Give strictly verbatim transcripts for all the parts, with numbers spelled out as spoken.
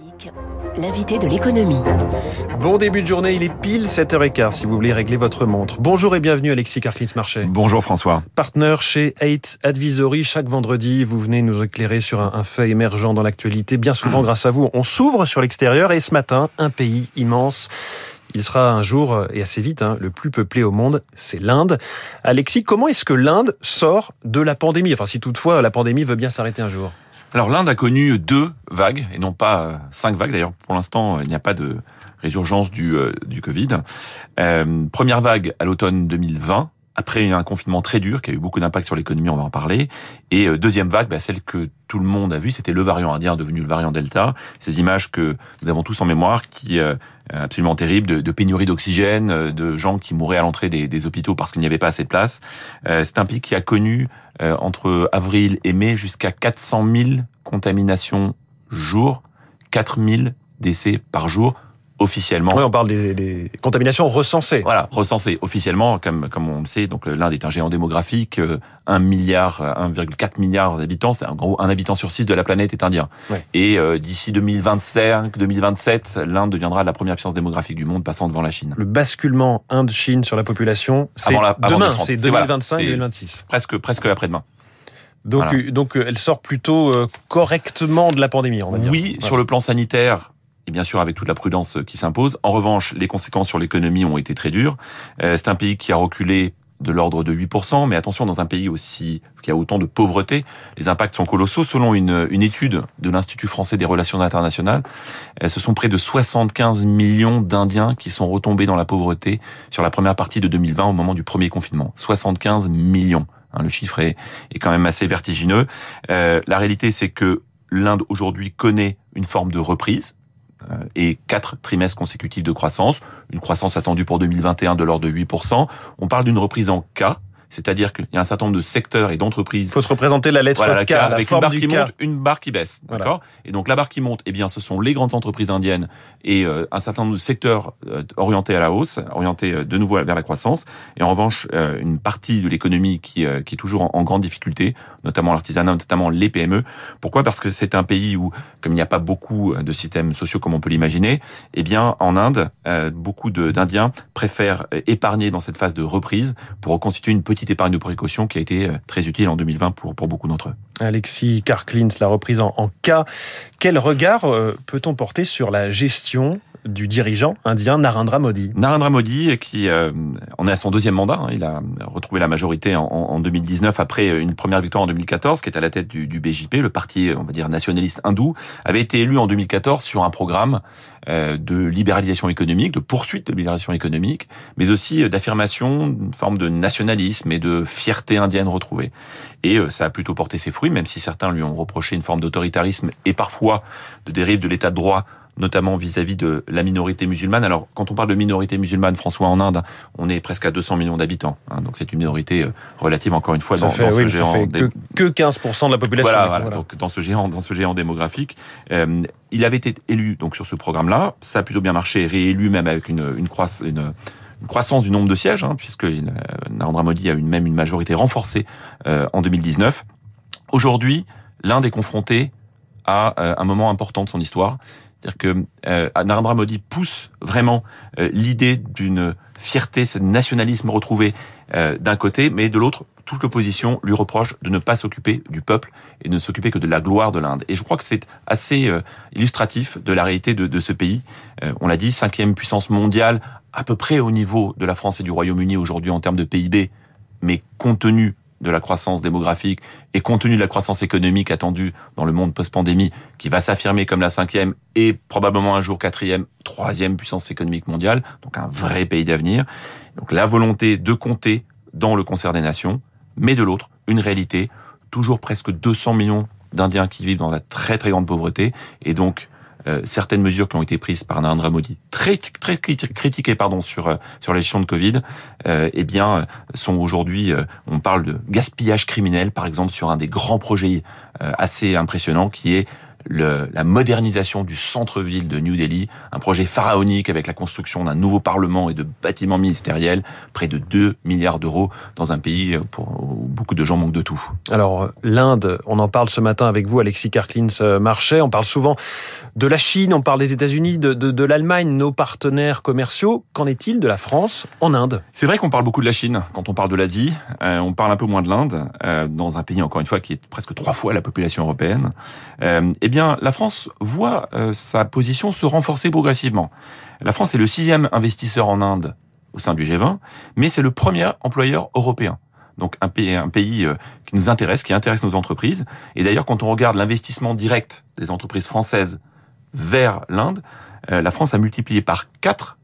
Classique, l'invité de l'économie. Bon début de journée, il est pile sept heures quinze si vous voulez régler votre montre. Bonjour et bienvenue Alexis Karklins-Marchais. Bonjour François. Partenaire chez Hate Advisory, chaque vendredi vous venez nous éclairer sur un, un fait émergent dans l'actualité. Bien souvent grâce à vous, on s'ouvre sur l'extérieur et ce matin, un pays immense. Il sera un jour, et assez vite, hein, le plus peuplé au monde, c'est l'Inde. Alexis, comment est-ce que l'Inde sort de la pandémie ? Enfin, si toutefois la pandémie veut bien s'arrêter un jour. Alors l'Inde a connu deux vagues, et non pas cinq vagues. D'ailleurs, pour l'instant, il n'y a pas de résurgence du, euh, du Covid. Euh, première vague à l'automne deux mille vingt, après un confinement très dur, qui a eu beaucoup d'impact sur l'économie, on va en parler. Et euh, deuxième vague, bah, celle que tout le monde a vue, c'était le variant indien devenu le variant Delta. Ces images que nous avons tous en mémoire, qui... Euh, absolument terrible, de, de pénurie d'oxygène, de gens qui mouraient à l'entrée des, des hôpitaux parce qu'il n'y avait pas assez de place. Euh, c'est un pays qui a connu, euh, entre avril et mai, jusqu'à quatre cent mille contaminations jour, quatre mille décès par jour, officiellement. Oui, on parle des, des contaminations recensées. Voilà, recensées. Officiellement, comme, comme on le sait, donc l'Inde est un géant démographique, un milliard, un virgule quatre milliard d'habitants, c'est en gros un habitant sur six de la planète est indien. Ouais. Et euh, d'ici deux mille vingt-cinq, deux mille vingt-sept, l'Inde deviendra la première puissance démographique du monde, passant devant la Chine. Le basculement Inde-Chine sur la population, c'est avant la, avant demain, c'est deux mille vingt-cinq, deux mille vingt-six. Presque, presque après-demain. Donc, voilà. euh, donc, elle sort plutôt euh, correctement de la pandémie, on va dire. Oui, voilà. Sur le plan sanitaire, et bien sûr avec toute la prudence qui s'impose. En revanche, les conséquences sur l'économie ont été très dures. Euh, c'est un pays qui a reculé de l'ordre de huit pour cent, mais attention, dans un pays aussi qui a autant de pauvreté, les impacts sont colossaux. Selon une, une étude de l'Institut français des relations internationales, euh, ce sont près de soixante-quinze millions d'Indiens qui sont retombés dans la pauvreté sur la première partie de deux mille vingt au moment du premier confinement. soixante-quinze millions. Hein, le chiffre est, est quand même assez vertigineux. Euh, la réalité, c'est que l'Inde aujourd'hui connaît une forme de reprise, et quatre trimestres consécutifs de croissance, une croissance attendue pour deux mille vingt et un de l'ordre de huit pour cent. On parle d'une reprise en K, c'est-à-dire qu'il y a un certain nombre de secteurs et d'entreprises. Il faut se représenter la lettre voilà, K, K, la avec forme une barre qui K. monte, une barre qui baisse, voilà. D'accord ? Et donc la barre qui monte, eh bien, ce sont les grandes entreprises indiennes et euh, un certain nombre de secteurs euh, orientés à la hausse, orientés euh, de nouveau vers la croissance. Et en revanche, euh, une partie de l'économie qui, euh, qui est toujours en, en grande difficulté, notamment l'artisanat, notamment les P M E. Pourquoi ? Parce que c'est un pays où, comme il n'y a pas beaucoup de systèmes sociaux comme on peut l'imaginer, eh bien, en Inde, euh, beaucoup de, d'Indiens préfèrent épargner dans cette phase de reprise pour reconstituer une petite épargne de précaution qui a été très utile en deux mille vingt pour, pour beaucoup d'entre eux. Alexis Karklins, la reprise en, en cas. Quel regard peut-on porter sur la gestion du dirigeant indien Narendra Modi ? Narendra Modi, qui euh, en est à son deuxième mandat. Hein, il a retrouvé la majorité en, en deux mille dix-neuf après une première victoire en deux mille quatorze, qui est à la tête du, du B J P, le parti, on va dire, nationaliste hindou, avait été élu en deux mille quatorze sur un programme euh, de libéralisation économique, de poursuite de libéralisation économique, mais aussi d'affirmation, une forme de nationalisme et de fierté indienne retrouvée. Et euh, ça a plutôt porté ses fruits, même si certains lui ont reproché une forme d'autoritarisme et parfois de dérive de l'état de droit, notamment vis-à-vis de la minorité musulmane. Alors, quand on parle de minorité musulmane, François, en Inde, on est presque à deux cents millions d'habitants. Hein, donc, c'est une minorité relative, encore une fois, ça dans, fait, dans oui, ce géant... Ça fait que, que quinze pour cent de la population. Voilà, voilà, voilà. Donc, dans ce géant, dans ce géant démographique. Euh, il avait été élu donc sur ce programme-là. Ça a plutôt bien marché, réélu même avec une, une croissance... Une, Une croissance du nombre de sièges, hein, puisque Narendra Modi a eu même une majorité renforcée euh, en deux mille dix-neuf. Aujourd'hui, l'Inde est confrontée à euh, un moment important de son histoire. C'est-à-dire que euh, Narendra Modi pousse vraiment euh, l'idée d'une fierté, ce nationalisme retrouvé euh, d'un côté, mais de l'autre, toute l'opposition lui reproche de ne pas s'occuper du peuple et de ne s'occuper que de la gloire de l'Inde. Et je crois que c'est assez euh, illustratif de la réalité de, de ce pays. Euh, on l'a dit, cinquième puissance mondiale, à peu près au niveau de la France et du Royaume-Uni aujourd'hui en termes de P I B, mais compte tenu de la croissance démographique et compte tenu de la croissance économique attendue dans le monde post-pandémie, qui va s'affirmer comme la cinquième et probablement un jour quatrième, troisième puissance économique mondiale, donc un vrai pays d'avenir. Donc la volonté de compter dans le concert des nations, mais de l'autre, une réalité, toujours presque deux cents millions d'Indiens qui vivent dans la très très grande pauvreté, et donc Euh, certaines mesures qui ont été prises par Narendra Modi, très très critiquées pardon sur euh, sur la gestion de Covid, euh, eh bien sont aujourd'hui, euh, on parle de gaspillage criminel par exemple sur un des grands projets euh, assez impressionnants qui est le, la modernisation du centre-ville de New Delhi, un projet pharaonique avec la construction d'un nouveau parlement et de bâtiments ministériels, près de deux milliards d'euros dans un pays où beaucoup de gens manquent de tout. Alors l'Inde, on en parle ce matin avec vous, Alexis Karklins-Marchais, on parle souvent de la Chine, on parle des États-Unis, de, de, de l'Allemagne, nos partenaires commerciaux. Qu'en est-il de la France en Inde ? C'est vrai qu'on parle beaucoup de la Chine quand on parle de l'Asie, euh, on parle un peu moins de l'Inde, euh, dans un pays encore une fois qui est presque trois fois la population européenne. Euh, eh bien, la France voit euh, sa position se renforcer progressivement. La France est le sixième investisseur en Inde au sein du G vingt, mais c'est le premier employeur européen. Donc un pays, un pays qui nous intéresse, qui intéresse nos entreprises. Et d'ailleurs, quand on regarde l'investissement direct des entreprises françaises vers l'Inde, euh, la France a multiplié par quatre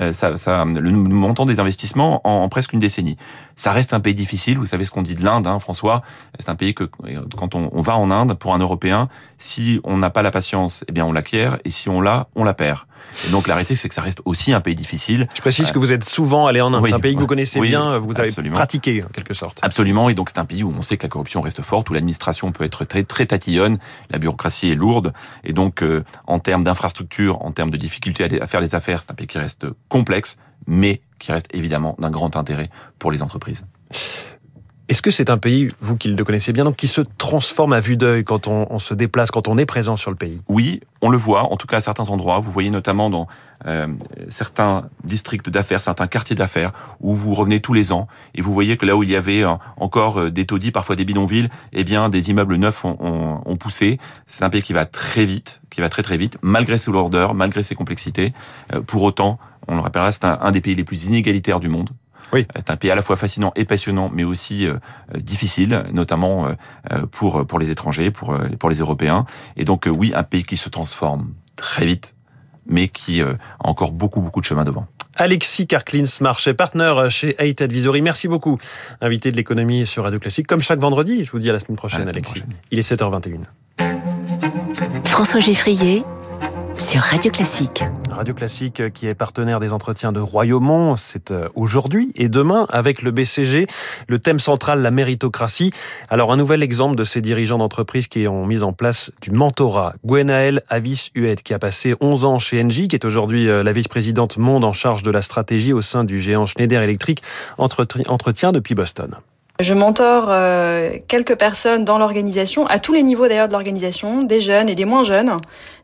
euh, ça, ça, le montant des investissements en, en presque une décennie. Ça reste un pays difficile, vous savez ce qu'on dit de l'Inde, hein, François. C'est un pays que quand on, on va en Inde, pour un Européen, si on n'a pas la patience, eh bien on l'acquiert, et si on l'a, on la perd. Et donc la réalité, c'est que ça reste aussi un pays difficile. Je précise euh, que vous êtes souvent allé en Inde, oui, c'est un pays ouais, que vous connaissez oui, bien, vous absolument. Avez pratiqué en quelque sorte. Absolument, et donc c'est un pays où on sait que la corruption reste forte, où l'administration peut être très, très tatillonne, la bureaucratie est lourde, et donc euh, en termes d'infrastructure, en termes de difficultés à faire les affaires, c'est un pays qui reste complexe, mais qui reste évidemment d'un grand intérêt pour les entreprises. Est-ce que c'est un pays, vous qui le connaissez bien, donc qui se transforme à vue d'œil quand on, on se déplace, quand on est présent sur le pays ? Oui, on le voit, en tout cas à certains endroits. Vous voyez notamment dans euh, certains districts d'affaires, certains quartiers d'affaires, où vous revenez tous les ans, et vous voyez que là où il y avait euh, encore des taudis, parfois des bidonvilles, eh bien des immeubles neufs ont, ont, ont poussé. C'est un pays qui va très vite, qui va très très vite, malgré ses lourdeurs, malgré ses complexités. Euh, pour autant, on le rappellera, c'est un, un des pays les plus inégalitaires du monde. Oui. C'est un pays à la fois fascinant et passionnant, mais aussi euh, difficile, notamment euh, pour pour les étrangers, pour pour les Européens. Et donc euh, oui, un pays qui se transforme très vite, mais qui euh, a encore beaucoup beaucoup de chemin devant. Alexis Karklins-Marchais, partenaire chez Hate Advisory. Merci beaucoup, invité de l'économie sur Radio Classique, comme chaque vendredi. Je vous dis à la semaine prochaine, la semaine Alexis. Prochaine. Il est sept heures vingt et une. François Geffrier. Sur Radio Classique. Radio Classique qui est partenaire des Entretiens de Royaumont, c'est aujourd'hui et demain avec le B C G, le thème central, la méritocratie. Alors un nouvel exemple de ces dirigeants d'entreprise qui ont mis en place du mentorat. Gwenaël Avis-Huet qui a passé onze ans chez Engie, qui est aujourd'hui la vice-présidente monde en charge de la stratégie au sein du géant Schneider Electric. Entretien depuis Boston. Je mentore euh, quelques personnes dans l'organisation, à tous les niveaux d'ailleurs de l'organisation, des jeunes et des moins jeunes,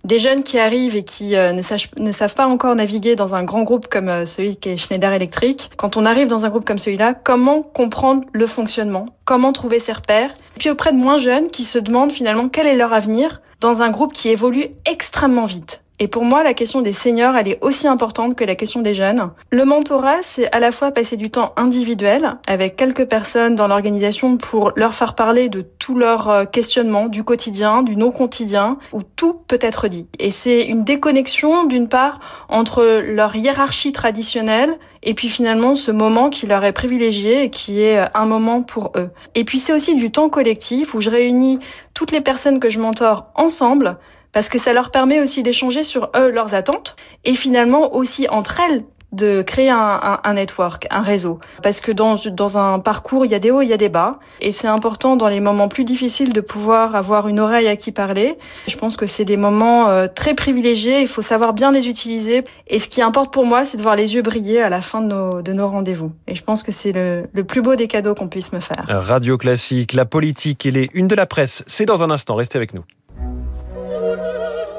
des jeunes qui arrivent et qui euh, ne, sachent, ne savent pas encore naviguer dans un grand groupe comme euh, celui qu'est Schneider Electric. Quand on arrive dans un groupe comme celui-là, comment comprendre le fonctionnement ? Comment trouver ses repères ? Et puis auprès de moins jeunes qui se demandent finalement quel est leur avenir dans un groupe qui évolue extrêmement vite. Et pour moi, la question des seniors, elle est aussi importante que la question des jeunes. Le mentorat, c'est à la fois passer du temps individuel avec quelques personnes dans l'organisation pour leur faire parler de tous leurs questionnements du quotidien, du non-quotidien, où tout peut être dit. Et c'est une déconnexion, d'une part, entre leur hiérarchie traditionnelle et puis finalement ce moment qui leur est privilégié et qui est un moment pour eux. Et puis c'est aussi du temps collectif où je réunis toutes les personnes que je mentore ensemble, parce que ça leur permet aussi d'échanger sur eux, leurs attentes, et finalement aussi entre elles de créer un, un, un network, un réseau. Parce que dans, dans un parcours, il y a des hauts, il y a des bas, et c'est important dans les moments plus difficiles de pouvoir avoir une oreille à qui parler. Je pense que c'est des moments euh, très privilégiés, il faut savoir bien les utiliser, et ce qui importe pour moi, c'est de voir les yeux briller à la fin de nos, de nos rendez-vous. Et je pense que c'est le, le plus beau des cadeaux qu'on puisse me faire. Radio Classique, la politique et les unes de la presse, c'est dans un instant, restez avec nous.